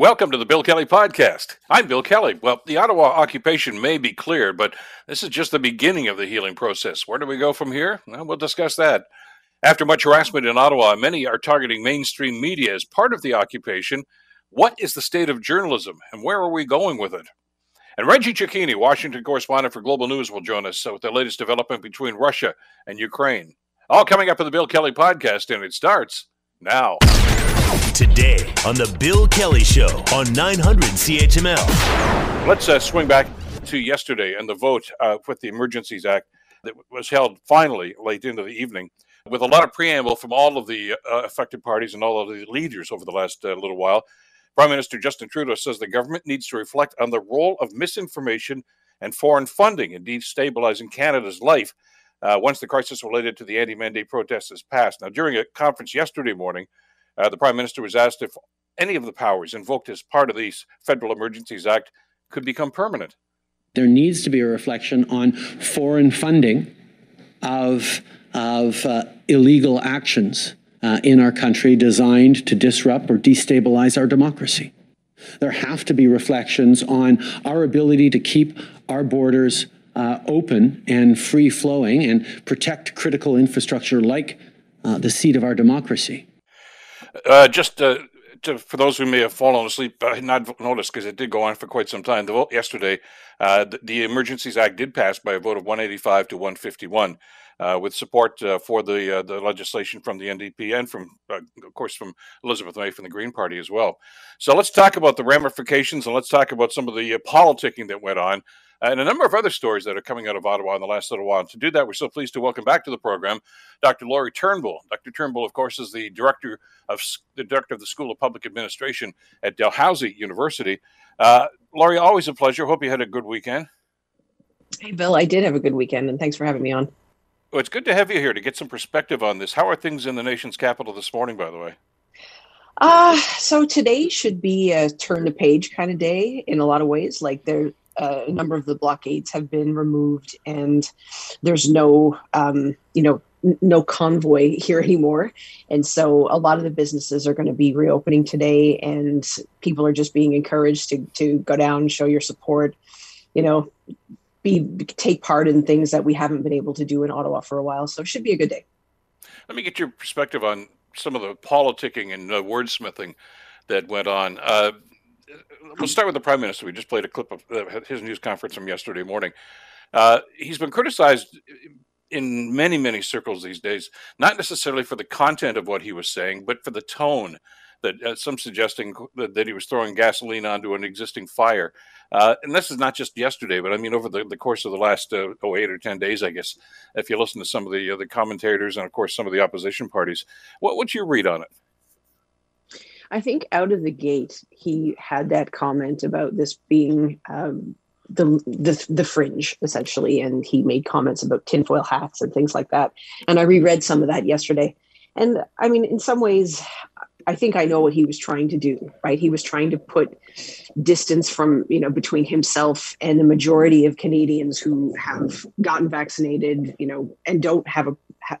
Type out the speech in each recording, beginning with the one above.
Welcome to the Bill Kelly Podcast. I'm Bill Kelly. Well, the Ottawa occupation may be clear, but this is just the beginning of the healing process. Where do we go from here? Well, we'll discuss that. After much harassment in Ottawa, many are targeting mainstream media as part of the occupation. What is the state of journalism, and where are we going with it? And Reggie Cicchini, Washington correspondent for Global News, will join us with the latest development between Russia and Ukraine. All coming up in the Bill Kelly Podcast, and it starts now. Today on The Bill Kelly Show on 900 CHML. Let's swing back to yesterday and the vote with the Emergencies Act that was held finally late into the evening with a lot of preamble from all of the affected parties and all of the leaders over the last little while. Prime Minister Justin Trudeau says the government needs to reflect on the role of misinformation and foreign funding in destabilizing Canada's life once the crisis related to the anti-mandate protests is passed. Now, during a conference yesterday morning, the Prime Minister was asked if any of the powers invoked as part of the Federal Emergencies Act could become permanent. There needs to be a reflection on foreign funding of illegal actions in our country designed to disrupt or destabilize our democracy. There have to be reflections on our ability to keep our borders open and free-flowing and protect critical infrastructure like the seat of our democracy. For those who may have fallen asleep, not noticed, because it did go on for quite some time, the vote yesterday, the Emergencies Act did pass by a vote of 185 to 151, with support for the legislation from the NDP and from, of course, from Elizabeth May from the Green Party as well. So let's talk about the ramifications and let's talk about some of the politicking that went on and a number of other stories that are coming out of Ottawa in the last little while. And to do that, we're so pleased to welcome back to the program Dr. Laurie Turnbull. Dr. Turnbull, of course, is the director of the School of Public Administration at Dalhousie University. Laurie, always a pleasure. Hope you had a good weekend. Hey, Bill, I did have a good weekend, and thanks for having me on. Well, it's good to have you here to get some perspective on this. How are things in the nation's capital this morning, by the way? So today should be a turn-the-page kind of day in a lot of ways. Like, a number of the blockades have been removed, and there's no convoy here anymore. And so a lot of the businesses are going to be reopening today, and people are just being encouraged to go down, show your support, take part in things that we haven't been able to do in Ottawa for a while. So it should be a good day. Let me get your perspective on some of the politicking and wordsmithing that went on. We'll start with the Prime Minister. We just played a clip of his news conference from yesterday morning. He's been criticized in many, many circles these days, not necessarily for the content of what he was saying, but for the tone that some suggesting that he was throwing gasoline onto an existing fire. And this is not just yesterday, but I mean over the course of the last 8 or 10 days, I guess, if you listen to some of the commentators and, of course, some of the opposition parties. What's your read on it? I think out of the gate, he had that comment about this being the fringe, essentially, and he made comments about tinfoil hats and things like that. And I reread some of that yesterday. And I mean, in some ways, I think I know what he was trying to do, right? He was trying to put distance from, between himself and the majority of Canadians who have gotten vaccinated, and don't have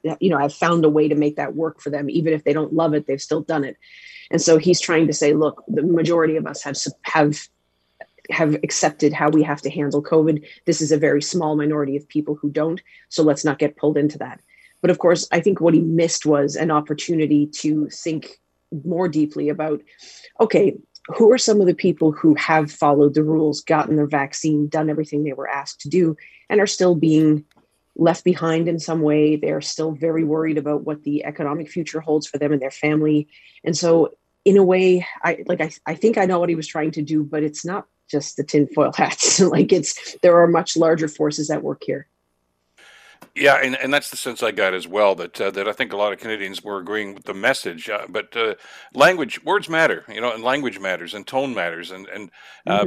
have found a way to make that work for them. Even if they don't love it, they've still done it. And so he's trying to say, look, the majority of us have accepted how we have to handle COVID. This is a very small minority of people who don't. So let's not get pulled into that. But of course, I think what he missed was an opportunity to think more deeply about, okay, who are some of the people who have followed the rules, gotten their vaccine, done everything they were asked to do, and are still being left behind in some way. They're still very worried about what the economic future holds for them and their family. And so in a way, I think I know what he was trying to do, but it's not just the tinfoil hats. There are much larger forces at work here. Yeah, and that's the sense I got as well, that I think a lot of Canadians were agreeing with the message. But language, words matter, and language matters, and tone matters. I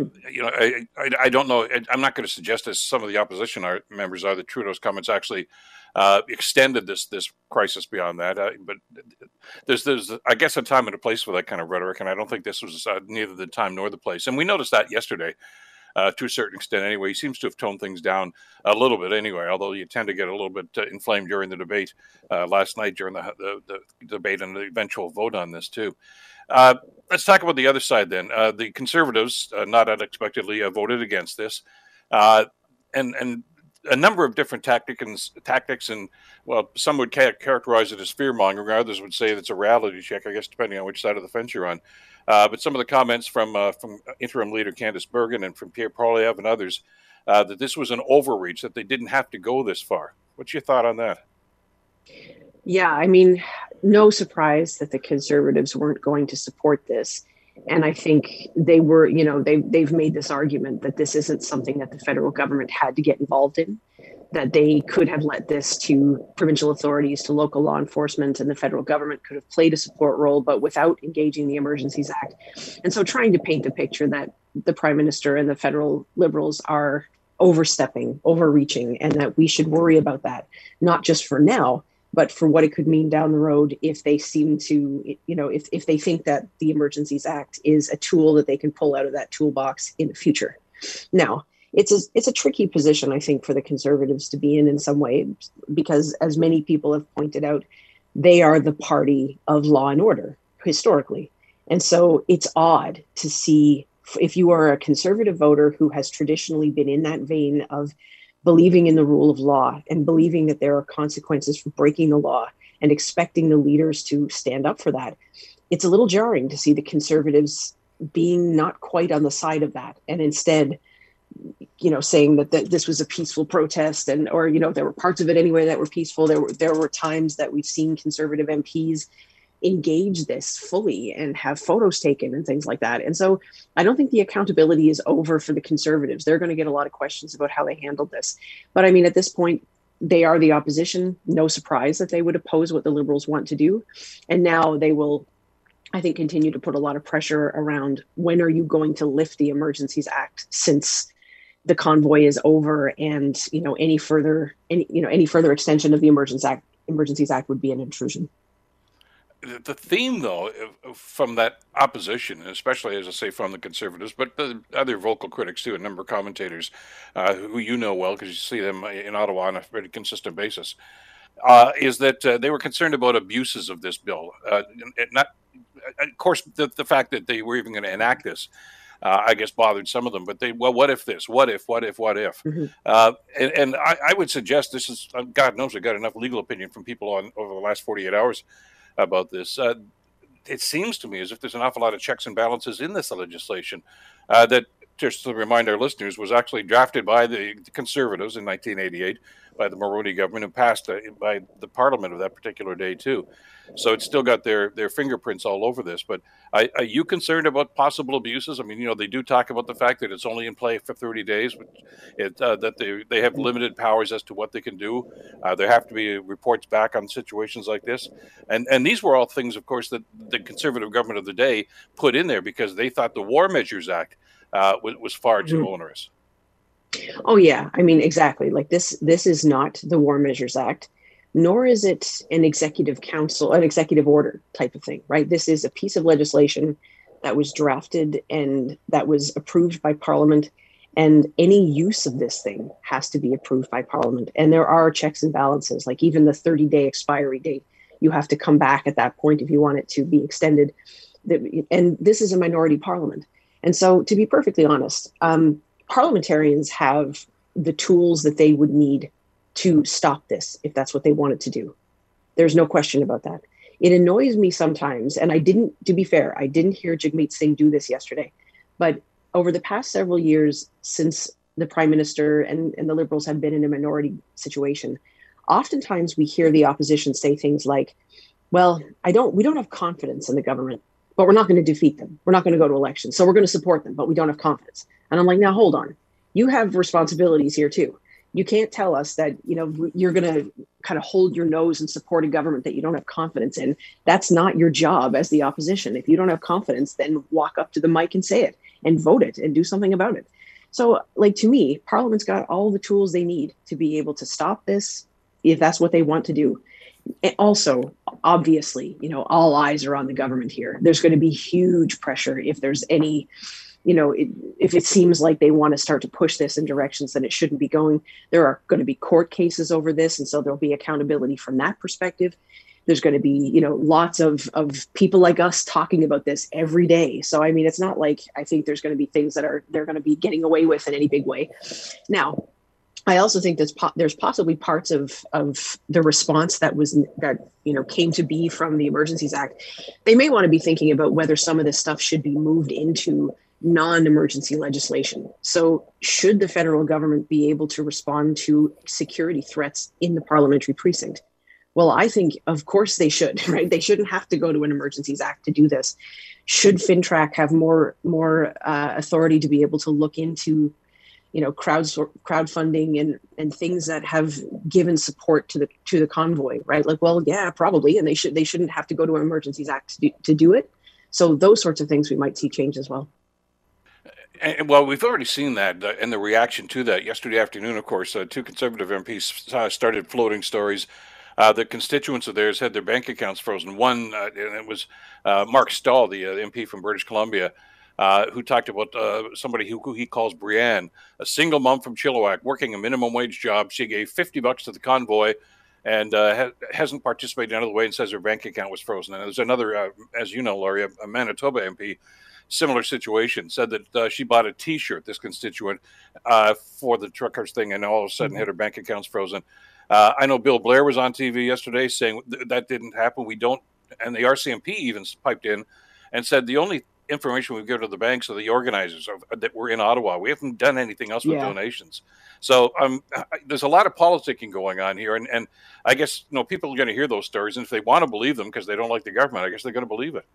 don't know. I'm not going to suggest, as some of the opposition members are, that Trudeau's comments actually extended this crisis beyond that. But there's, I guess, a time and a place for that kind of rhetoric, and I don't think this was neither the time nor the place. And we noticed that yesterday. to a certain extent anyway. He seems to have toned things down a little bit anyway, although you tend to get a little bit inflamed during the debate last night during the debate and the eventual vote on this too. Let's talk about the other side then. The Conservatives, not unexpectedly, voted against this. And a number of different tactics, and well, some would characterize it as fear-mongering. Others would say it's a reality check, I guess, depending on which side of the fence you're on. But some of the comments from interim leader Candace Bergen and from Pierre Poilievre and others that this was an overreach, that they didn't have to go this far. What's your thought on that? Yeah, I mean, no surprise that the Conservatives weren't going to support this. And I think they were, you know, they've made this argument that this isn't something that the federal government had to get involved in, that they could have let this to provincial authorities, to local law enforcement, and the federal government could have played a support role, but without engaging the Emergencies Act. And so trying to paint the picture that the Prime Minister and the federal Liberals are overstepping, overreaching, and that we should worry about that, not just for now, but for what it could mean down the road if they seem to, you know, if they think that the Emergencies Act is a tool that they can pull out of that toolbox in the future. Now, it's a tricky position, I think, for the Conservatives to be in some way, because as many people have pointed out, they are the party of law and order historically. And so it's odd to see, if you are a Conservative voter who has traditionally been in that vein of believing in the rule of law and believing that there are consequences for breaking the law and expecting the leaders to stand up for that, it's a little jarring to see the Conservatives being not quite on the side of that. And instead, you know, saying that this was a peaceful protest, and, or, you know, there were parts of it anyway that were peaceful. There were times that we've seen Conservative MPs engage this fully and have photos taken and things like that. And so I don't think the accountability is over for the Conservatives. They're going to get a lot of questions about how they handled this. But I mean, at this point, they are the opposition. No surprise that they would oppose what the Liberals want to do. And now they will, I think, continue to put a lot of pressure around, when are you going to lift the Emergencies Act, since the convoy is over, and, you know, any further extension of the Emergencies Act would be an intrusion. The theme, though, from that opposition, and especially, as I say, from the Conservatives, but the other vocal critics too, a number of commentators who you know well because you see them in Ottawa on a pretty consistent basis, is that they were concerned about abuses of this bill. Of course, the fact that they were even going to enact this, I guess, bothered some of them. But they, well, what if this? What if? Mm-hmm. And I would suggest this is, God knows, I've got enough legal opinion from people over the last 48 hours about this. It seems to me as if there's an awful lot of checks and balances in this legislation that, just to remind our listeners, was actually drafted by the Conservatives in 1988 by the Mulroney government and passed by the Parliament of that particular day too. So it's still got their fingerprints all over this. But are you concerned about possible abuses? I mean, you know, they do talk about the fact that it's only in play for 30 days, but that they have limited powers as to what they can do. There have to be reports back on situations like this. And these were all things, of course, that the Conservative government of the day put in there because they thought the War Measures Act was far too onerous. Oh, yeah. I mean, exactly. Like this is not the War Measures Act, nor is it an executive council, an executive order type of thing, right? This is a piece of legislation that was drafted and that was approved by Parliament, and any use of this thing has to be approved by Parliament. And there are checks and balances, like even the 30-day expiry date. You have to come back at that point if you want it to be extended. And this is a minority Parliament. And so, to be perfectly honest, parliamentarians have the tools that they would need to stop this if that's what they wanted to do. There's no question about that. It annoys me sometimes, and to be fair, I didn't hear Jagmeet Singh do this yesterday, but over the past several years, since the Prime Minister and the Liberals have been in a minority situation, oftentimes we hear the opposition say things like, well, we don't have confidence in the government, but we're not going to defeat them. We're not going to go to elections. So we're going to support them, but we don't have confidence. And I'm like, now, hold on. You have responsibilities here too. You can't tell us that, you know, you're going to kind of hold your nose and support a government that you don't have confidence in. That's not your job as the opposition. If you don't have confidence, then walk up to the mic and say it and vote it and do something about it. So, like, to me, Parliament's got all the tools they need to be able to stop this if that's what they want to do. And also, obviously, you know, all eyes are on the government here. There's going to be huge pressure if there's any you know, if it seems like they want to start to push this in directions that it shouldn't be going, there are going to be court cases over this. And so there'll be accountability from that perspective. There's going to be, you know, lots of people like us talking about this every day. So, I mean, it's not like I think there's going to be things that are they're going to be getting away with in any big way. Now, I also think there's possibly parts of the response that was came to be from the Emergencies Act. They may want to be thinking about whether some of this stuff should be moved into non-emergency legislation. So should the federal government be able to respond to security threats in the parliamentary precinct? Well, I think, of course, they should, right? They shouldn't have to go to an Emergencies Act to do this. Should FinTrack have more authority to be able to look into, you know, crowdfunding and things that have given support to the convoy, right? Like, well, yeah, probably, and they shouldn't have to go to an Emergencies Act to do it. So those sorts of things we might see change as well. And, well, we've already seen that and the reaction to that. Yesterday afternoon, of course, two Conservative MPs started floating stories. The constituents of theirs had their bank accounts frozen. One, and it was Mark Stahl, the MP from British Columbia, who talked about somebody who he calls Brianne, a single mom from Chilliwack, working a minimum wage job. She gave $50 to the convoy and hasn't participated in another way and says her bank account was frozen. And there's another, as you know, Laurie, a Manitoba MP, similar situation, said that she bought a T-shirt, this constituent, for the truckers thing, and all of a sudden had her bank accounts frozen. I know Bill Blair was on TV yesterday saying that didn't happen. We don't, and the RCMP even piped in and said the only information we've given to the banks are the organizers that were in Ottawa. We haven't done anything else with donations. So there's a lot of politicking going on here, and I guess, you know, people are going to hear those stories, and if they want to believe them because they don't like the government, I guess they're going to believe it.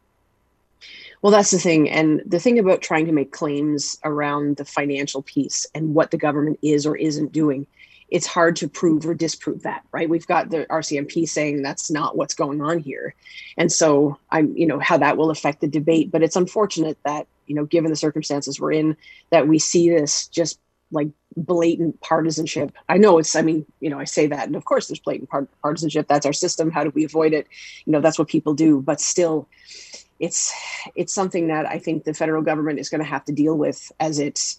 Well, that's the thing. And the thing about trying to make claims around the financial piece and what the government is or isn't doing, it's hard to prove or disprove that, right? We've got the RCMP saying that's not what's going on here. And so I'm, you know, how that will affect the debate, but it's unfortunate that, you know, given the circumstances we're in, that we see this just like blatant partisanship. I know it's, I mean, you know, I say that, and of course there's blatant partisanship. That's our system. How do we avoid it? You know, that's what people do, but still it's something that I think the federal government is going to have to deal with as it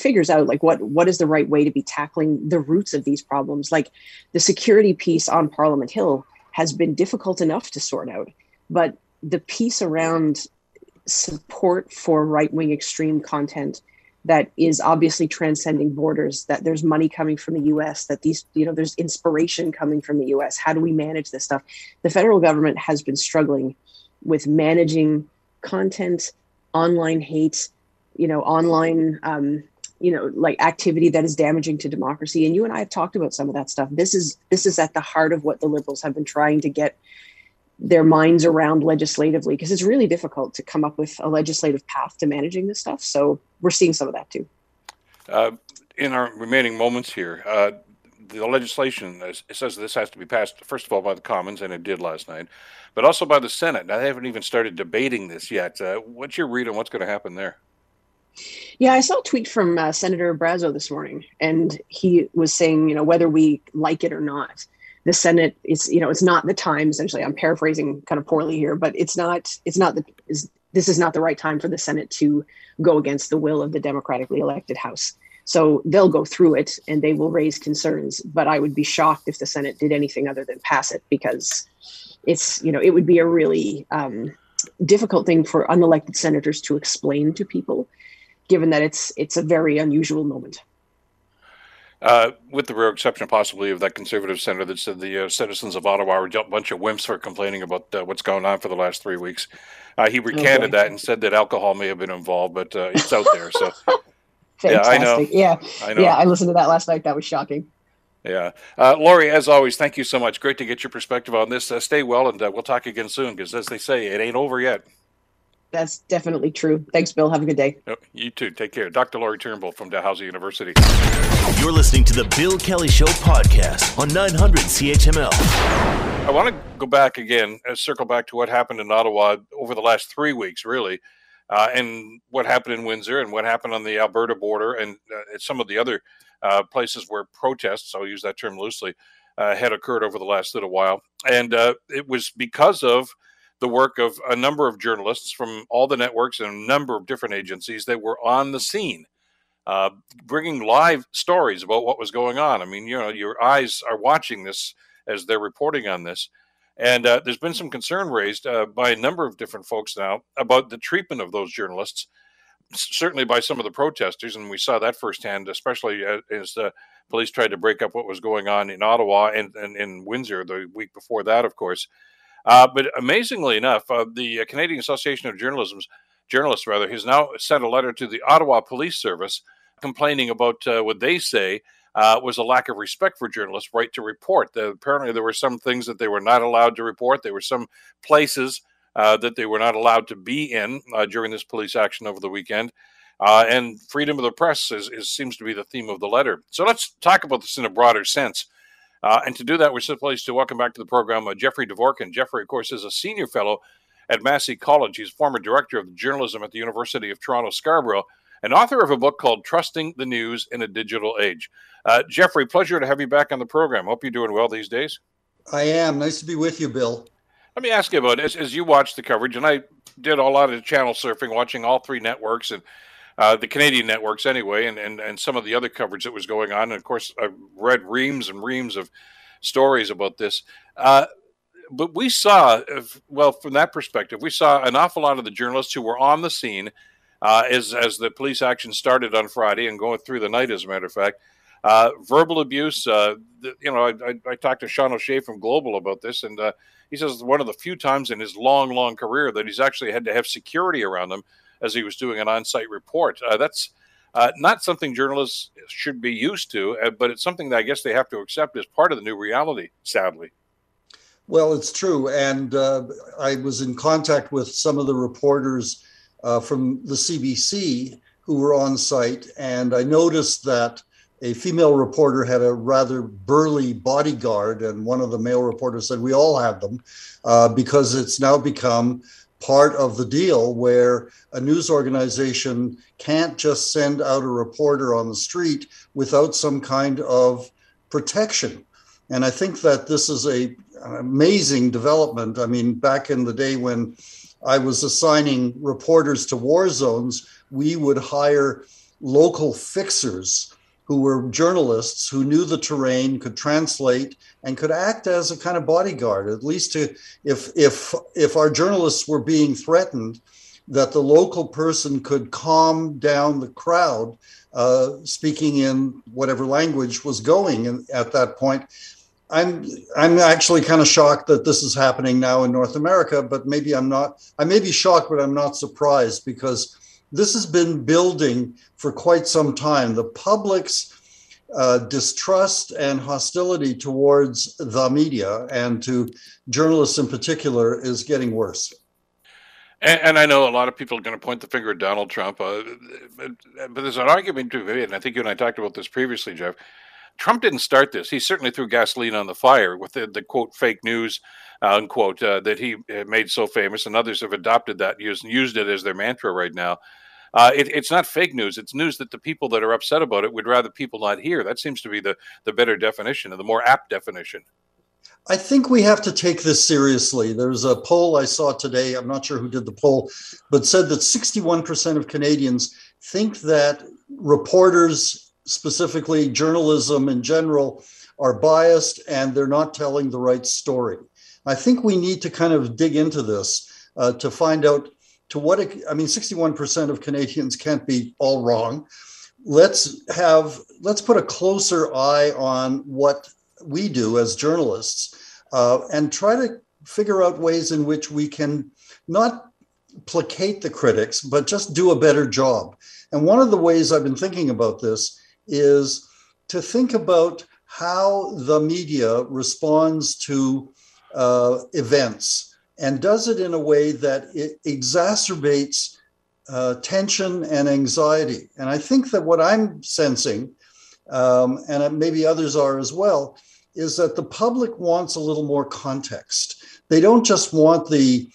figures out, like what is the right way to be tackling the roots of these problems. Like the security piece on Parliament Hill has been difficult enough to sort out, but the piece around support for right-wing extreme content that is obviously transcending borders, that there's money coming from the US, that these, you know, there's inspiration coming from the US. How do we manage this stuff? The federal government has been struggling with managing content, online hate, you know, online, you know, like activity that is damaging to democracy. And you and I have talked about some of that stuff. This is at the heart of what the Liberals have been trying to get their minds around legislatively, because it's really difficult to come up with a legislative path to managing this stuff. So we're seeing some of that too. In our remaining moments here, the legislation says this has to be passed, first of all, by the Commons, and it did last night, but also by the Senate. Now, they haven't even started debating this yet. What's your read on what's going to happen there? Yeah, I saw a tweet from Senator Brazo this morning, and he was saying, you know, whether we like it or not, the Senate is, you know, it's not the time, essentially. I'm paraphrasing kind of poorly here, but this is not the right time for the Senate to go against the will of the democratically elected House. So they'll go through it and they will raise concerns, but I would be shocked if the Senate did anything other than pass it, because it's, you know, it would be a really difficult thing for unelected senators to explain to people, given that it's a very unusual moment. With the rare exception, possibly, of that Conservative senator that said the citizens of Ottawa are a bunch of wimps for complaining about what's going on for the last 3 weeks. He recanted that and said that alcohol may have been involved, but it's out there. So. Fantastic. Yeah, I know. I listened to that last night. That was shocking. Yeah. Laurie, as always, thank you so much. Great to get your perspective on this. Stay well, and we'll talk again soon, because as they say, it ain't over yet. That's definitely true. Thanks, Bill. Have a good day. Oh, you too. Take care. Dr. Laurie Turnbull from Dalhousie University. You're listening to the Bill Kelly Show podcast on 900 CHML. I want to go back again, circle back to what happened in Ottawa over the last 3 weeks, really. And what happened in Windsor, and what happened on the Alberta border, and some of the other places where protests, I'll use that term loosely, had occurred over the last little while. And it was because of the work of a number of journalists from all the networks and a number of different agencies that were on the scene, bringing live stories about what was going on. I mean, you know, your eyes are watching this as they're reporting on this. And there's been some concern raised by a number of different folks now about the treatment of those journalists, certainly by some of the protesters. And we saw that firsthand, especially as the police tried to break up what was going on in Ottawa and in Windsor the week before that, of course. But amazingly enough, the Canadian Association of Journalists has now sent a letter to the Ottawa Police Service complaining about what they say was a lack of respect for journalists' right to report. Apparently, there were some things that they were not allowed to report. There were some places that they were not allowed to be in during this police action over the weekend. And freedom of the press seems to be the theme of the letter. So let's talk about this in a broader sense. And to do that, we're so pleased to welcome back to the program Jeffrey Dvorkin. Jeffrey, of course, is a senior fellow at Massey College. He's former director of journalism at the University of Toronto Scarborough, and author of a book called Trusting the News in a Digital Age. Jeffrey, pleasure to have you back on the program. Hope you're doing well these days. I am. Nice to be with you, Bill. Let me ask you about, as you watch the coverage, and I did a lot of channel surfing, watching all three networks, and the Canadian networks anyway, and some of the other coverage that was going on. And, of course, I read reams and reams of stories about this. But we saw, from that perspective, we saw an awful lot of the journalists who were on the scene as the police action started on Friday and going through the night, as a matter of fact, verbal abuse. I talked to Sean O'Shea from Global about this, and he says one of the few times in his long, long career that he's actually had to have security around him as he was doing an on-site report. That's not something journalists should be used to, but it's something that I guess they have to accept as part of the new reality, sadly. Well, it's true. And I was in contact with some of the reporters from the CBC who were on site, and I noticed that a female reporter had a rather burly bodyguard, and one of the male reporters said, we all have them, because it's now become part of the deal where a news organization can't just send out a reporter on the street without some kind of protection. And I think that this is an amazing development. I mean, back in the day when I was assigning reporters to war zones, we would hire local fixers who were journalists who knew the terrain, could translate, and could act as a kind of bodyguard, at least to if our journalists were being threatened, that the local person could calm down the crowd, speaking in whatever language was going at that point. I'm actually kind of shocked that this is happening now in North America, but maybe I'm not. I may be shocked, but I'm not surprised, because this has been building for quite some time. The public's distrust and hostility towards the media and to journalists in particular is getting worse. And I know a lot of people are going to point the finger at Donald Trump, but there's an argument to be made, and I think you and I talked about this previously, Jeff. Trump didn't start this. He certainly threw gasoline on the fire with the quote, fake news, unquote, that he made so famous. And others have adopted that, used it as their mantra right now. It's not fake news. It's news that the people that are upset about it would rather people not hear. That seems to be the better definition and the more apt definition. I think we have to take this seriously. There's a poll I saw today. I'm not sure who did the poll, but said that 61% of Canadians think that reporters, specifically journalism in general, are biased and they're not telling the right story. I think we need to kind of dig into this to find out to what, 61% of Canadians can't be all wrong. Let's put a closer eye on what we do as journalists and try to figure out ways in which we can not placate the critics, but just do a better job. And one of the ways I've been thinking about this is to think about how the media responds to events, and does it in a way that it exacerbates tension and anxiety. And I think that what I'm sensing, and maybe others are as well, is that the public wants a little more context. They don't just want the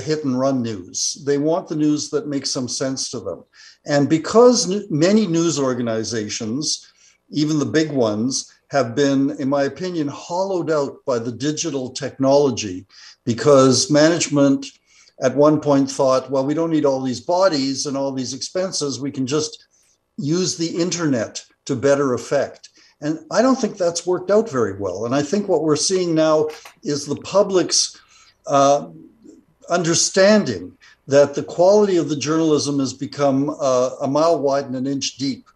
hit and run news. They want the news that makes some sense to them. And because many news organizations, even the big ones, have been, in my opinion, hollowed out by the digital technology, because management at one point thought, well, we don't need all these bodies and all these expenses. We can just use the internet to better effect. And I don't think that's worked out very well. And I think what we're seeing now is the public's understanding that the quality of the journalism has become a mile wide and an inch deep.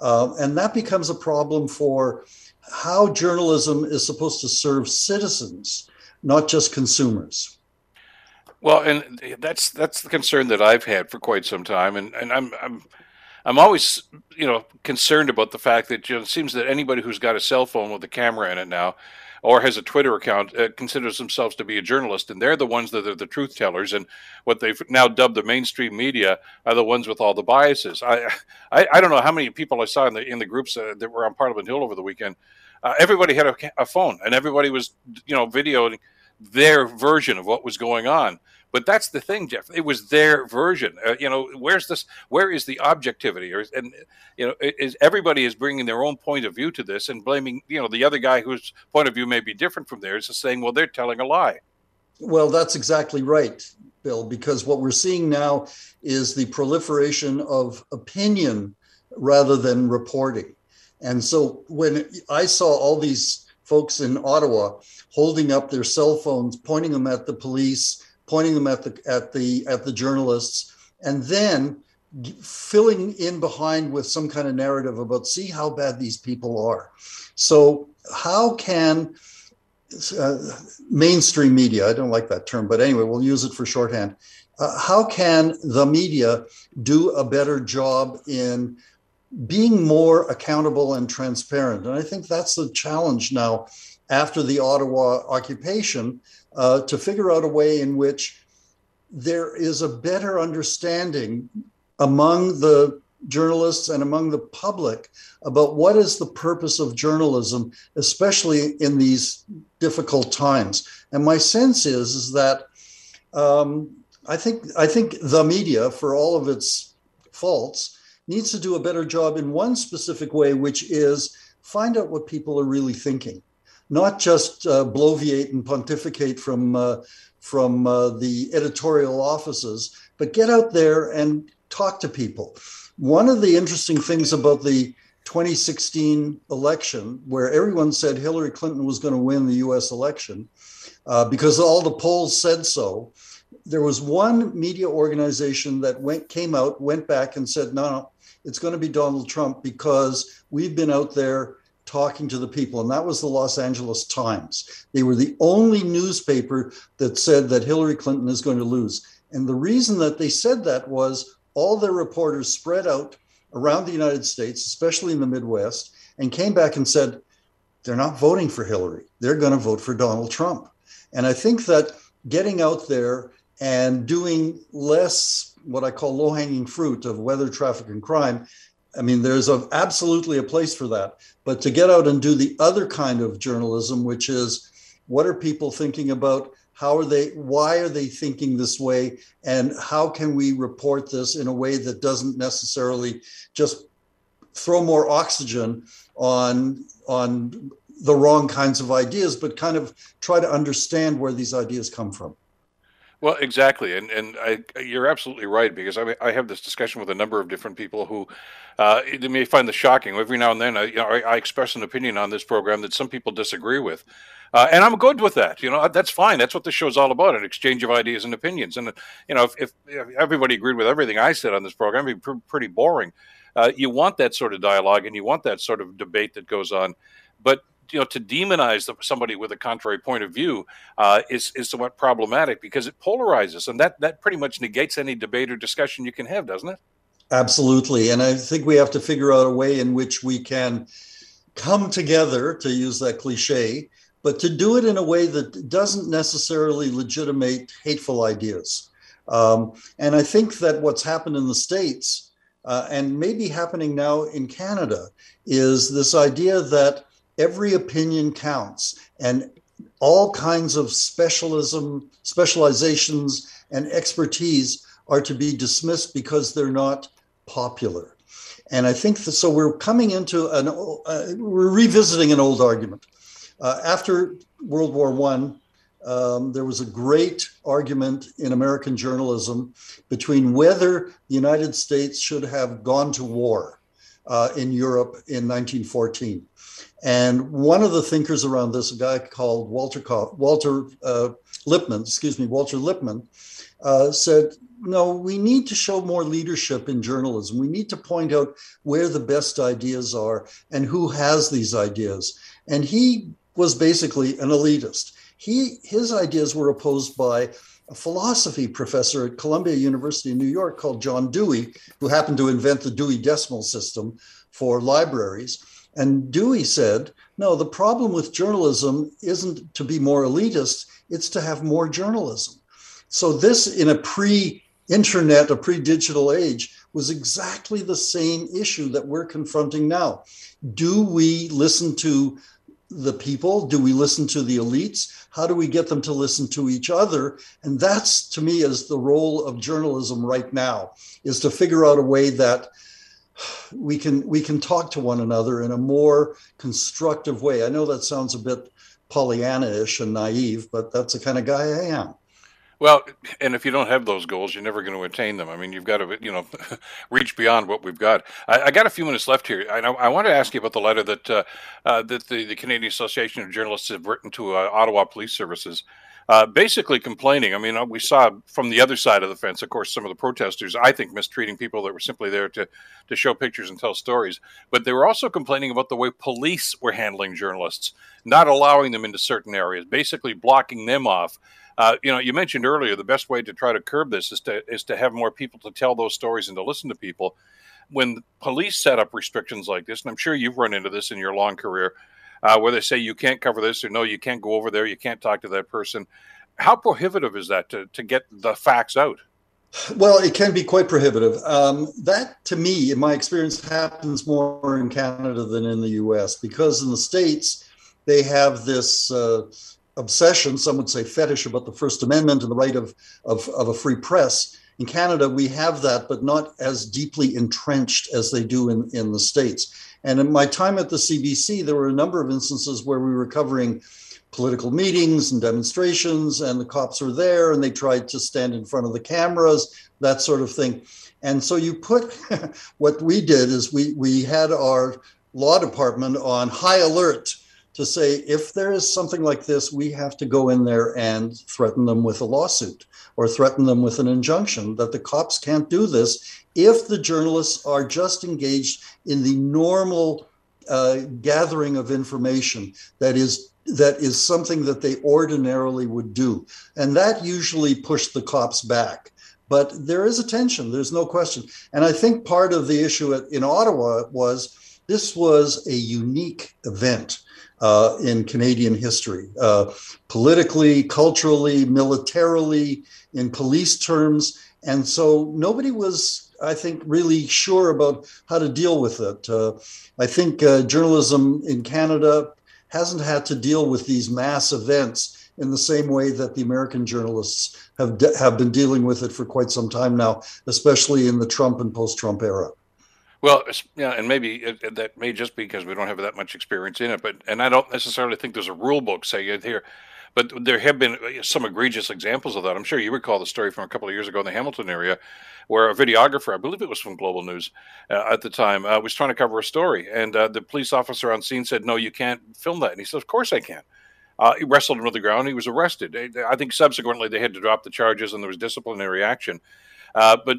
And that becomes a problem for how journalism is supposed to serve citizens, not just consumers. Well, and that's the concern that I've had for quite some time. And I'm always, concerned about the fact that, it seems that anybody who's got a cell phone with a camera in it now or has a Twitter account considers themselves to be a journalist, and they're the ones that are the truth tellers, and what they've now dubbed the mainstream media are the ones with all the biases. I don't know how many people I saw in the groups that were on Parliament Hill over the weekend. Everybody had a phone, and everybody was, videoing their version of what was going on. But that's the thing, Jeff. It was their version. Where's this? Where is the objectivity? Everybody is bringing their own point of view to this and blaming, the other guy whose point of view may be different from theirs, is saying, well, they're telling a lie. Well, that's exactly right, Bill, because what we're seeing now is the proliferation of opinion rather than reporting. And so when I saw all these folks in Ottawa holding up their cell phones, pointing them at the police, pointing them at the journalists, and then filling in behind with some kind of narrative about, see how bad these people are. So how can mainstream media, I don't like that term, but anyway, we'll use it for shorthand. How can the media do a better job in being more accountable and transparent? And I think that's the challenge now after the Ottawa occupation, to figure out a way in which there is a better understanding among the journalists and among the public about what is the purpose of journalism, especially in these difficult times. And my sense is that I think the media, for all of its faults, needs to do a better job in one specific way, which is find out what people are really thinking. Not just bloviate and pontificate from the editorial offices, but get out there and talk to people. One of the interesting things about the 2016 election, where everyone said Hillary Clinton was going to win the U.S. election because all the polls said so, there was one media organization that came out, went back and said, no, it's going to be Donald Trump because we've been out there talking to the people. And that was the Los Angeles Times. They were the only newspaper that said that Hillary Clinton is going to lose. And the reason that they said that was all their reporters spread out around the United States, especially in the Midwest, and came back and said, they're not voting for Hillary. They're going to vote for Donald Trump. And I think that getting out there and doing less what I call low-hanging fruit of weather, traffic, and crime, I mean, there's absolutely a place for that. But to get out and do the other kind of journalism, which is, what are people thinking about? Why are they thinking this way? And how can we report this in a way that doesn't necessarily just throw more oxygen on the wrong kinds of ideas, but kind of try to understand where these ideas come from? Well, exactly. And you're absolutely right, because I have this discussion with a number of different people who they may find this shocking. Every now and then I express an opinion on this program that some people disagree with. And I'm good with that. That's fine. That's what this show's all about, an exchange of ideas and opinions. And, if everybody agreed with everything I said on this program, it'd be pretty boring. You want that sort of dialogue and you want that sort of debate that goes on. But to demonize somebody with a contrary point of view is somewhat problematic, because it polarizes, and that pretty much negates any debate or discussion you can have, doesn't it? Absolutely. And I think we have to figure out a way in which we can come together, to use that cliche, but to do it in a way that doesn't necessarily legitimate hateful ideas. And I think that what's happened in the States and maybe happening now in Canada is this idea that every opinion counts, and all kinds of specializations and expertise are to be dismissed because they're not popular. And I think that, so we're coming into we're revisiting an old argument. After World War I, there was a great argument in American journalism between whether the United States should have gone to war in Europe in 1914. And one of the thinkers around this, a guy called Walter Lippmann, said, no, we need to show more leadership in journalism. We need to point out where the best ideas are and who has these ideas. And he was basically an elitist. His ideas were opposed by a philosophy professor at Columbia University in New York called John Dewey, who happened to invent the Dewey Decimal System for libraries. And Dewey said, no, the problem with journalism isn't to be more elitist, it's to have more journalism. So this, in a pre-internet, a pre-digital age, was exactly the same issue that we're confronting now. Do we listen to the people? Do we listen to the elites? How do we get them to listen to each other? And that's, to me, is the role of journalism right now, is to figure out a way that we can talk to one another in a more constructive way. I know that sounds a bit Pollyanna-ish and naive, but that's the kind of guy I am. Well, and if you don't have those goals, you're never going to attain them. I mean, you've got to, reach beyond what we've got. I got a few minutes left here. I want to ask you about the letter that that the Canadian Association of Journalists have written to Ottawa Police Services, basically complaining. I mean, we saw from the other side of the fence, of course, some of the protesters, I think, mistreating people that were simply there to show pictures and tell stories. But they were also complaining about the way police were handling journalists, not allowing them into certain areas, basically blocking them off. You mentioned earlier the best way to try to curb this is to have more people to tell those stories and to listen to people. When the police set up restrictions like this, and I'm sure you've run into this in your long career, where they say you can't cover this, or no, you can't go over there, you can't talk to that person. How prohibitive is that to get the facts out? Well, it can be quite prohibitive. That, to me, in my experience, happens more in Canada than in the U.S. because in the States, they have this obsession, some would say fetish, about the First Amendment and the right of a free press. In Canada, we have that, but not as deeply entrenched as they do in the States. And in my time at the CBC, there were a number of instances where we were covering political meetings and demonstrations, and the cops were there, and they tried to stand in front of the cameras, that sort of thing. And so you put, what we did is we had our law department on high alert to say, if there is something like this, we have to go in there and threaten them with a lawsuit or threaten them with an injunction that the cops can't do this if the journalists are just engaged in the normal gathering of information that is something that they ordinarily would do. And that usually pushed the cops back. But there is a tension, there's no question. And I think part of the issue in Ottawa was this was a unique event. In Canadian history, politically, culturally, militarily, in police terms. And so nobody was, I think, really sure about how to deal with it. I think journalism in Canada hasn't had to deal with these mass events in the same way that the American journalists have been dealing with it for quite some time now, especially in the Trump and post-Trump era. Well, yeah, and maybe that may just be because we don't have that much experience in it, and I don't necessarily think there's a rule book say it here, but there have been some egregious examples of that. I'm sure you recall the story from a couple of years ago in the Hamilton area, where a videographer, I believe it was from Global News at the time, was trying to cover a story, and the police officer on scene said, "No, you can't film that," and he said, "Of course I can." He wrestled him to the ground. He was arrested. I think subsequently they had to drop the charges, and there was disciplinary action. But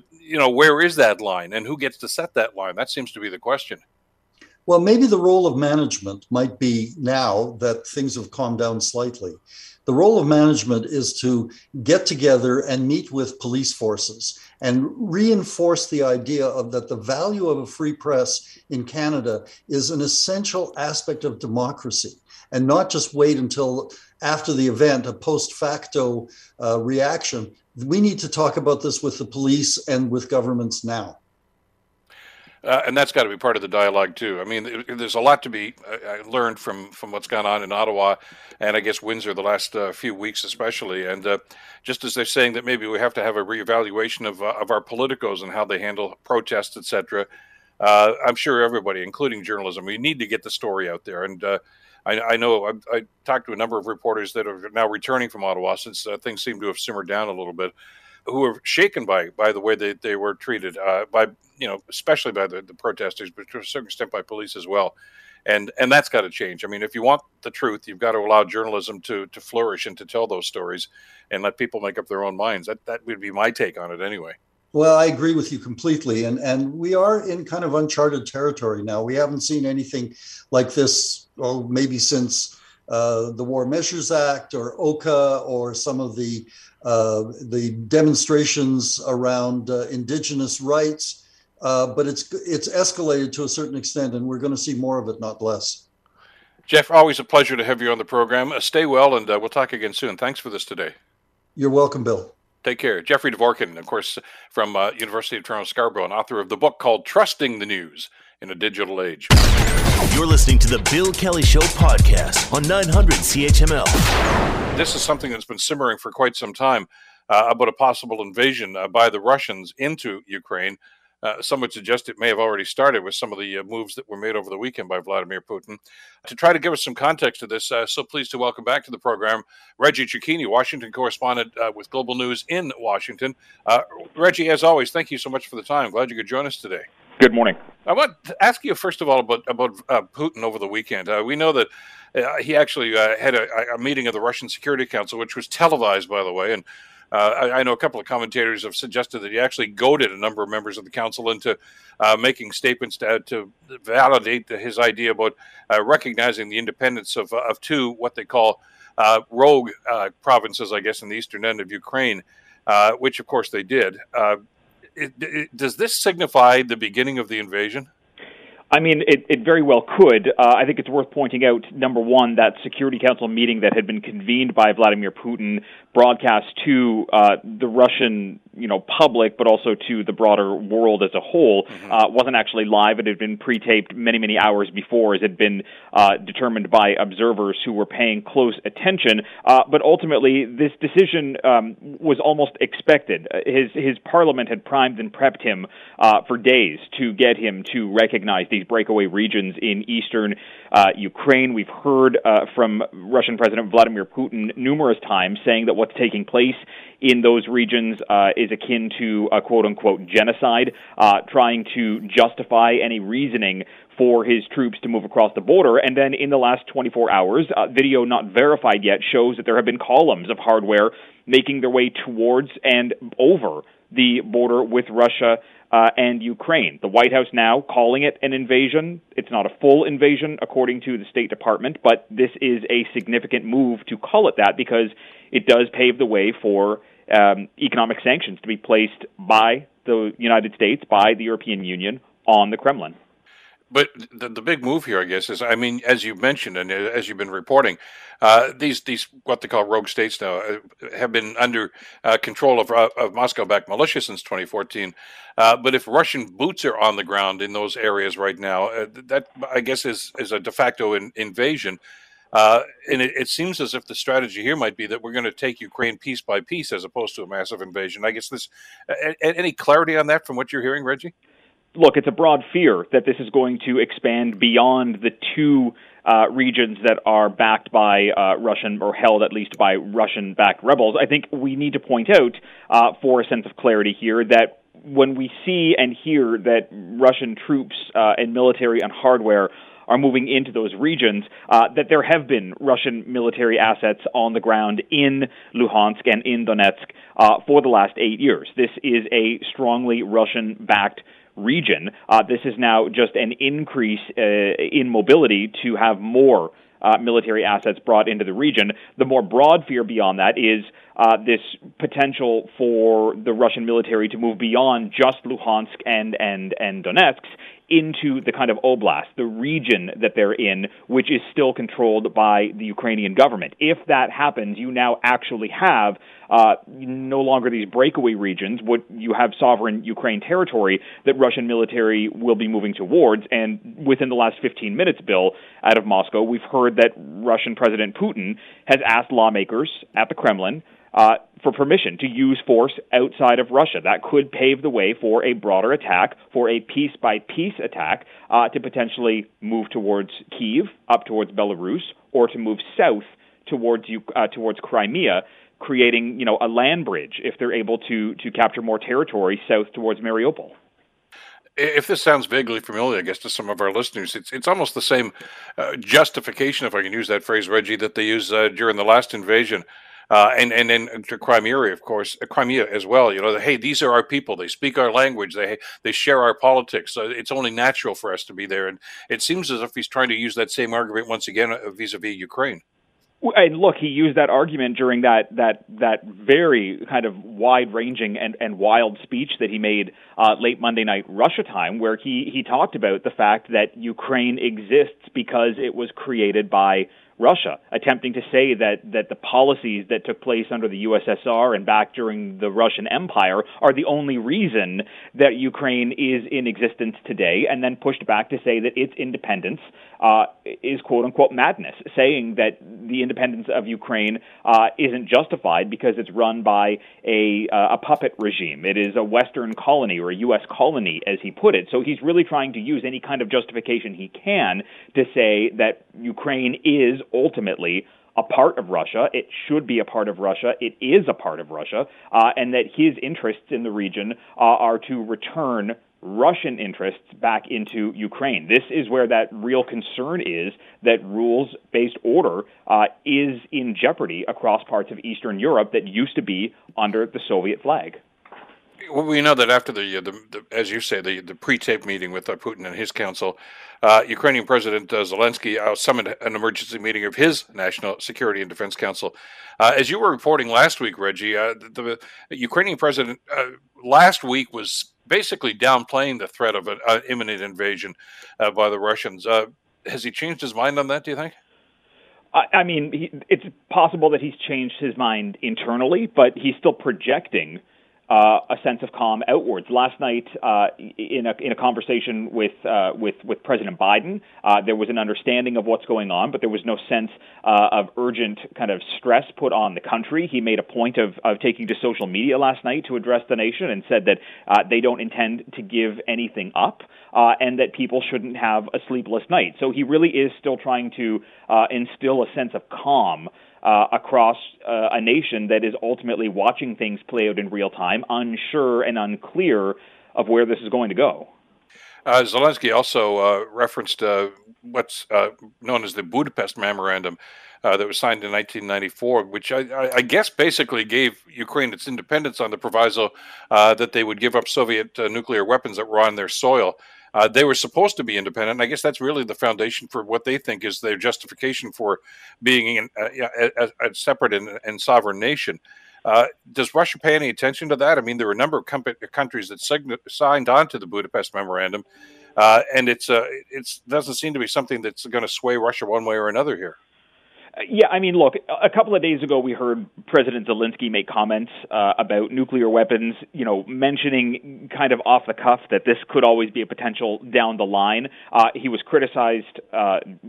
where is that line and who gets to set that line? That seems to be the question. Well, maybe the role of management might be, now that things have calmed down slightly, the role of management is to get together and meet with police forces and reinforce the idea of that the value of a free press in Canada is an essential aspect of democracy, and not just wait until after the event, a post facto reaction. We need to talk about this with the police and with governments now. And that's got to be part of the dialogue, too. I mean, there's a lot to be learned from what's gone on in Ottawa and, I guess, Windsor the last few weeks especially. And just as they're saying that maybe we have to have a reevaluation of our politicos and how they handle protests, et cetera, I'm sure everybody, including journalism, we need to get the story out there. And I know I talked to a number of reporters that are now returning from Ottawa since things seem to have simmered down a little bit, who were shaken by the way that they were treated, by, you know, especially by the protesters, but to a certain extent by police as well. And that's got to change. I mean, if you want the truth, you've got to allow journalism to flourish and to tell those stories and let people make up their own minds. That would be my take on it anyway. Well, I agree with you completely. And we are in kind of uncharted territory now. We haven't seen anything like this, maybe since the War Measures Act or OCA or some of the demonstrations around indigenous rights. But it's escalated to a certain extent, and we're going to see more of it, not less. Jeff, always a pleasure to have you on the program. Stay well, and we'll talk again soon. Thanks for this today. You're welcome, Bill. Take care. Jeffrey Dvorkin, of course, from University of Toronto Scarborough, and author of the book called Trusting the News in a Digital Age. You're listening to the Bill Kelly Show podcast on 900 CHML. This is something that's been simmering for quite some time, about a possible invasion by the Russians into Ukraine. Some would suggest it may have already started with some of the moves that were made over the weekend by Vladimir Putin. To try to give us some context to this, so pleased to welcome back to the program Reggie Cicchini, Washington correspondent with Global News in Washington. Reggie, as always, thank you so much for the time. Glad you could join us today. Good morning. I want to ask you, first of all, about Putin over the weekend. We know that he actually had a meeting of the Russian Security Council, which was televised, by the way, and I know a couple of commentators have suggested that he actually goaded a number of members of the council into making statements to validate his idea about recognizing the independence of two, what they call rogue provinces, I guess, in the eastern end of Ukraine, which, of course, they did. Does this signify the beginning of the invasion? I mean, it very well could. I think it's worth pointing out, number one, that Security Council meeting that had been convened by Vladimir Putin broadcast to the Russian, public, but also to the broader world as a whole, wasn't actually live. It had been pre-taped many, many hours before, as it had been determined by observers who were paying close attention. But ultimately, this decision was almost expected. His parliament had primed and prepped him for days to get him to recognize these breakaway regions in eastern Ukraine. We've heard from Russian President Vladimir Putin numerous times saying that what's taking place in those regions is akin to a quote-unquote genocide, trying to justify any reasoning for his troops to move across the border. And then in the last 24 hours, video not verified yet shows that there have been columns of hardware making their way towards and over the border with Russia and Ukraine. The White House now calling it an invasion. It's not a full invasion, according to the State Department, but this is a significant move to call it that because it does pave the way for economic sanctions to be placed by the United States, by the European Union, on the Kremlin. But the big move here, I guess, is, I mean, as you mentioned and as you've been reporting, these what they call rogue states now have been under control of Moscow-backed militia since 2014. But if Russian boots are on the ground in those areas right now, that, I guess, is a de facto invasion. And it seems as if the strategy here might be that we're going to take Ukraine piece by piece as opposed to a massive invasion. I guess this any clarity on that from what you're hearing, Reggie? Look, it's a broad fear that this is going to expand beyond the two regions that are backed by Russian, or held at least by Russian-backed rebels. I think we need to point out, for a sense of clarity here, that when we see and hear that Russian troops and military and hardware are moving into those regions, that there have been Russian military assets on the ground in Luhansk and in Donetsk for the last 8 years. This is a strongly Russian-backed region. This is now just an increase in mobility to have more military assets brought into the region. The more broad fear beyond that is this potential for the Russian military to move beyond just Luhansk and Donetsk into the kind of oblast, the region that they're in, which is still controlled by the Ukrainian government. If that happens, you now actually have no longer these breakaway regions. You have sovereign Ukraine territory that Russian military will be moving towards. And within the last 15 minutes, Bill, out of Moscow, we've heard that Russian President Putin has asked lawmakers at the Kremlin for permission to use force outside of Russia. That could pave the way for a broader attack, for a piece-by-piece attack, to potentially move towards Kyiv, up towards Belarus, or to move south towards Crimea, creating, you know, a land bridge if they're able to capture more territory south towards Mariupol. If this sounds vaguely familiar, I guess, to some of our listeners, it's almost the same justification, if I can use that phrase, Reggie, that they used during the last invasion, and then to Crimea, of course, Crimea as well. You know, hey, these are our people. They speak our language. They share our politics. So it's only natural for us to be there. And it seems as if he's trying to use that same argument once again vis-a-vis Ukraine. And look, he used that argument during that very kind of wide-ranging and wild speech that he made late Monday night Russia time, where he talked about the fact that Ukraine exists because it was created by Russia, attempting to say that the policies that took place under the USSR and back during the Russian Empire are the only reason that Ukraine is in existence today, and then pushed back to say that its independence is quote-unquote madness, saying that the independence of Ukraine isn't justified because it's run by a puppet regime. It is a Western colony, or a U.S. colony, as he put it. So he's really trying to use any kind of justification he can to say that Ukraine is ultimately a part of Russia. It should be a part of Russia. It is a part of Russia, and that his interests in the region are to return Russian interests back into Ukraine. This is where that real concern is, that rules-based order is in jeopardy across parts of Eastern Europe that used to be under the Soviet flag. Well, we know that after the as you say, the pre-tape meeting with Putin and his council, Ukrainian President Zelensky summoned an emergency meeting of his National Security and Defense Council. As you were reporting last week, Reggie, the Ukrainian president last week was basically downplaying the threat of an imminent invasion by the Russians. Has he changed his mind on that, do you think? I mean, it's possible that he's changed his mind internally, but he's still projecting a sense of calm outwards. Last night, in a conversation with President Biden, there was an understanding of what's going on, but there was no sense of urgent kind of stress put on the country. He made a point of taking to social media last night to address the nation, and said that they don't intend to give anything up, and that people shouldn't have a sleepless night. So he really is still trying to instill a sense of calm across a nation that is ultimately watching things play out in real time, unsure and unclear of where this is going to go. Zelensky also referenced what's known as the Budapest Memorandum that was signed in 1994, which I guess basically gave Ukraine its independence on the proviso that they would give up Soviet nuclear weapons that were on their soil. They were supposed to be independent. And I guess that's really the foundation for what they think is their justification for being a separate and sovereign nation. Does Russia pay any attention to that? I mean, there were a number of countries that signed on to the Budapest Memorandum, and it doesn't seem to be something that's going to sway Russia one way or another here. Yeah, I mean, look, a couple of days ago we heard President Zelensky make comments about nuclear weapons, you know, mentioning kind of off the cuff that this could always be a potential down the line. He was criticized,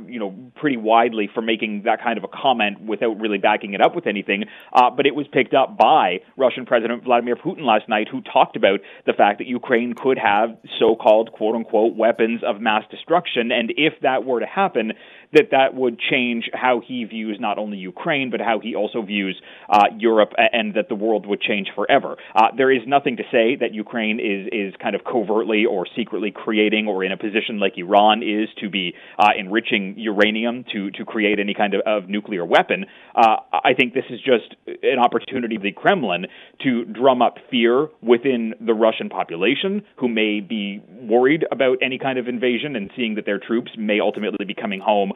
you know, pretty widely for making that kind of a comment without really backing it up with anything. But it was picked up by Russian President Vladimir Putin last night, who talked about the fact that Ukraine could have so-called, quote-unquote, weapons of mass destruction. And if that were to happen, that would change how he views not only Ukraine, but how he also views Europe, and that the world would change forever. There is nothing to say that Ukraine is kind of covertly or secretly creating, or in a position like Iran is, to be enriching uranium to create any kind of nuclear weapon. I think this is just an opportunity for the Kremlin to drum up fear within the Russian population, who may be worried about any kind of invasion and seeing that their troops may ultimately be coming home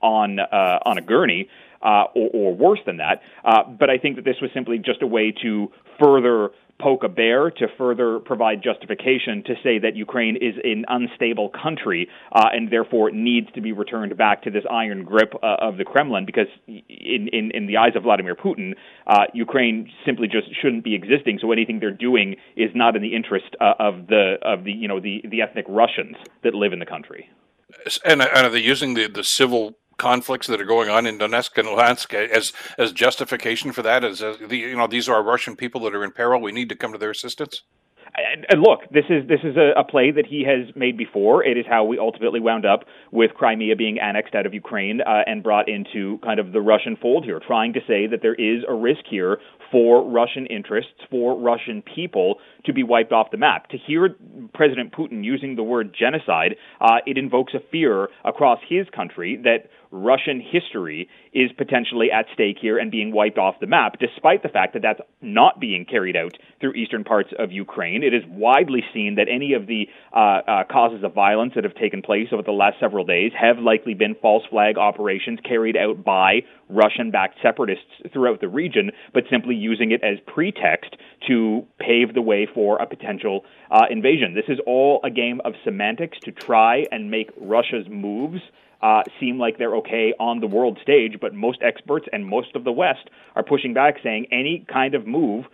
on a gurney, or worse than that. But I think that this was simply just a way to further poke a bear, to further provide justification to say that Ukraine is an unstable country, and therefore needs to be returned back to this iron grip of the Kremlin, because in the eyes of Vladimir Putin, Ukraine simply just shouldn't be existing. So anything they're doing is not in the interest of the you know, the ethnic Russians that live in the country. And are they using the civil conflicts that are going on in Donetsk and Luhansk as justification for that? These are Russian people that are in peril. We need to come to their assistance. And look, this is a play that he has made before. It is how we ultimately wound up with Crimea being annexed out of Ukraine and brought into kind of the Russian fold here, trying to say that there is a risk here for Russian interests, for Russian people to be wiped off the map. To hear President Putin using the word genocide, it invokes a fear across his country that Russian history is potentially at stake here and being wiped off the map, despite the fact that that's not being carried out through eastern parts of Ukraine. It is widely seen that any of the causes of violence that have taken place over the last several days have likely been false flag operations carried out by Russian-backed separatists throughout the region, but simply using it as pretext to pave the way for a potential invasion. This is all a game of semantics to try and make Russia's moves seem like they're okay on the world stage, but most experts and most of the West are pushing back, saying any kind of move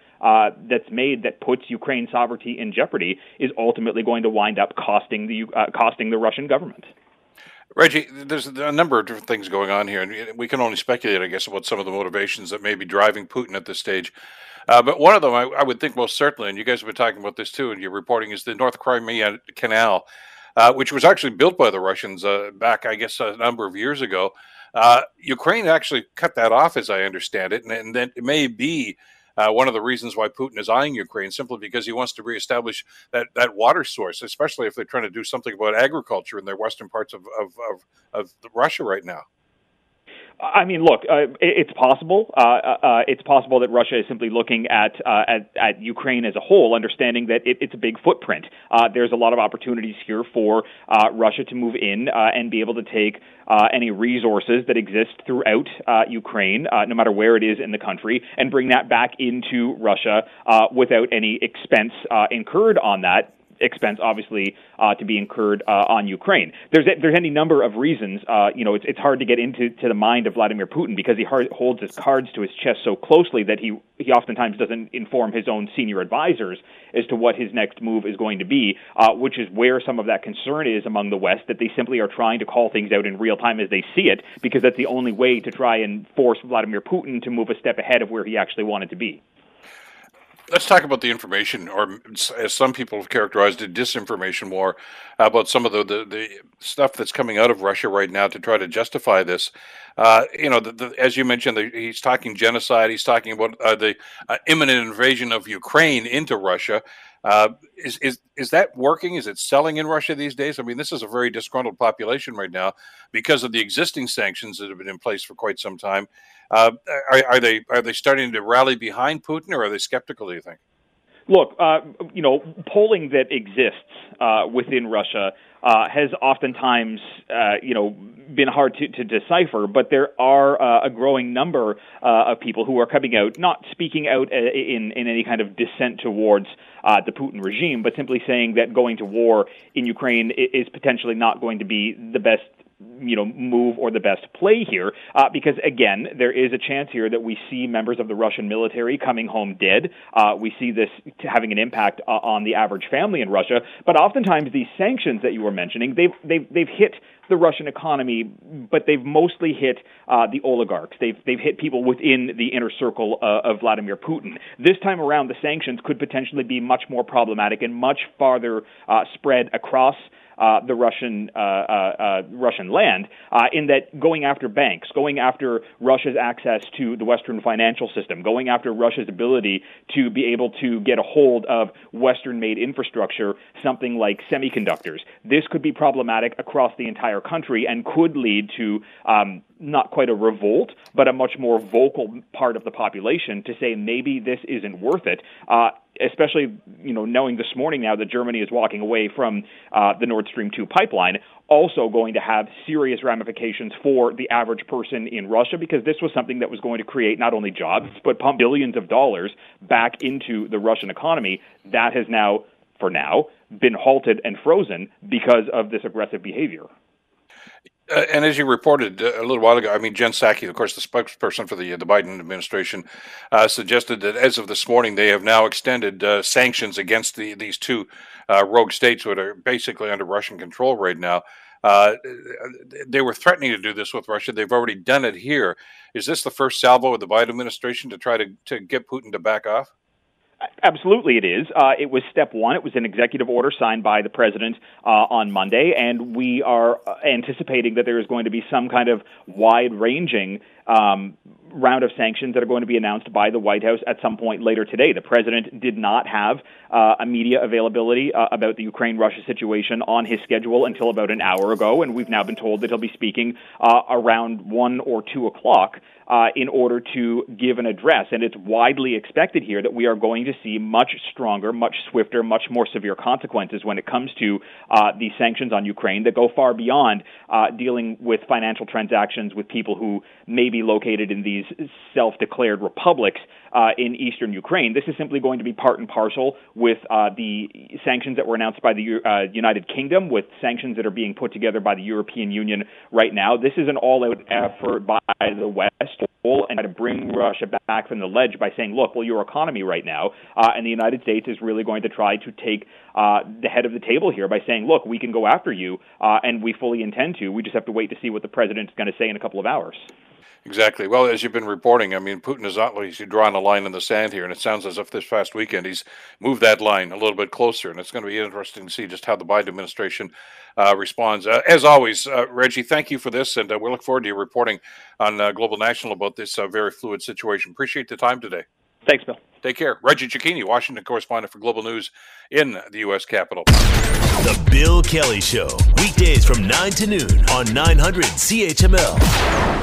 that's made that puts Ukraine's sovereignty in jeopardy is ultimately going to wind up costing the Russian government. Reggie, there's a number of different things going on here, and we can only speculate, I guess, about some of the motivations that may be driving Putin at this stage. But one of them, I would think most certainly, and you guys have been talking about this too, and your reporting, is the North Crimea Canal, which was actually built by the Russians back, I guess, a number of years ago. Ukraine actually cut that off, as I understand it, and that it may be one of the reasons why Putin is eyeing Ukraine, simply because he wants to reestablish that water source, especially if they're trying to do something about agriculture in their western parts of Russia right now. I mean, look, it's possible. It's possible that Russia is simply looking at Ukraine as a whole, understanding that it's a big footprint. There's a lot of opportunities here for Russia to move in and be able to take any resources that exist throughout Ukraine, no matter where it is in the country, and bring that back into Russia without any expense incurred on that. Expense, obviously, to be incurred on Ukraine. There's any number of reasons. It's hard to get into the mind of Vladimir Putin because he holds his cards to his chest so closely that he oftentimes doesn't inform his own senior advisors as to what his next move is going to be, which is where some of that concern is among the West, that they simply are trying to call things out in real time as they see it, because that's the only way to try and force Vladimir Putin to move a step ahead of where he actually wanted to be. Let's talk about the information, or as some people have characterized it, disinformation war, about some of the stuff that's coming out of Russia right now to try to justify this. As you mentioned, he's talking genocide. He's talking about the imminent invasion of Ukraine into Russia. Is that working? Is it selling in Russia these days? I mean, this is a very disgruntled population right now because of the existing sanctions that have been in place for quite some time. Are they starting to rally behind Putin, or are they skeptical, do you think? Look, polling that exists within Russia has oftentimes, been hard to decipher, but there are a growing number of people who are coming out, not speaking out in any kind of dissent towards the Putin regime, but simply saying that going to war in Ukraine is potentially not going to be the best move or the best play here, because, again, there is a chance here that we see members of the Russian military coming home dead. We see this having an impact on the average family in Russia. But oftentimes these sanctions that you were mentioning, they've hit the Russian economy, but they've mostly hit the oligarchs. They've hit people within the inner circle of Vladimir Putin. This time around, the sanctions could potentially be much more problematic and much farther spread across the Russian land, in that going after banks, going after Russia's access to the Western financial system, going after Russia's ability to be able to get a hold of Western-made infrastructure, something like semiconductors. This could be problematic across the entire country and could lead to not quite a revolt, but a much more vocal part of the population to say maybe this isn't worth it. Especially, knowing this morning now that Germany is walking away from the Nord Stream 2 pipeline, also going to have serious ramifications for the average person in Russia, because this was something that was going to create not only jobs, but pump billions of dollars back into the Russian economy. That has now, for now, been halted and frozen because of this aggressive behavior. And as you reported a little while ago, I mean, Jen Psaki, of course, the spokesperson for the Biden administration, suggested that as of this morning, they have now extended sanctions against these two rogue states that are basically under Russian control right now. They were threatening to do this with Russia. They've already done it here. Is this the first salvo of the Biden administration to try to get Putin to back off? Absolutely it is. It was step one. It was an executive order signed by the president on Monday, and we are anticipating that there is going to be some kind of wide-ranging round of sanctions that are going to be announced by the White House at some point later today. The president did not have a media availability about the Ukraine-Russia situation on his schedule until about an hour ago, and we've now been told that he'll be speaking around 1 or 2 o'clock in order to give an address. And it's widely expected here that we are going to see much stronger, much swifter, much more severe consequences when it comes to these sanctions on Ukraine that go far beyond dealing with financial transactions with people who may be located in these self-declared republics in eastern Ukraine. This is simply going to be part and parcel with the sanctions that were announced by the United Kingdom, with sanctions that are being put together by the European Union right now. This is an all-out effort by the West and try to bring Russia back from the ledge by saying, look, well, your economy right now, and the United States is really going to try to take the head of the table here by saying, look, we can go after you, and we fully intend to. We just have to wait to see what the president is going to say in a couple of hours. Exactly. Well, as you've been reporting, I mean, Putin is obviously drawing a line in the sand here, and it sounds as if this past weekend he's moved that line a little bit closer, and it's going to be interesting to see just how the Biden administration responds. As always, Reggie, thank you for this, and we look forward to your reporting on Global National about this very fluid situation. Appreciate the time today. Thanks, Bill. Take care. Reggie Cicchini, Washington correspondent for Global News in the U.S. Capitol. The Bill Kelly Show, weekdays from 9 to noon on 900 CHML.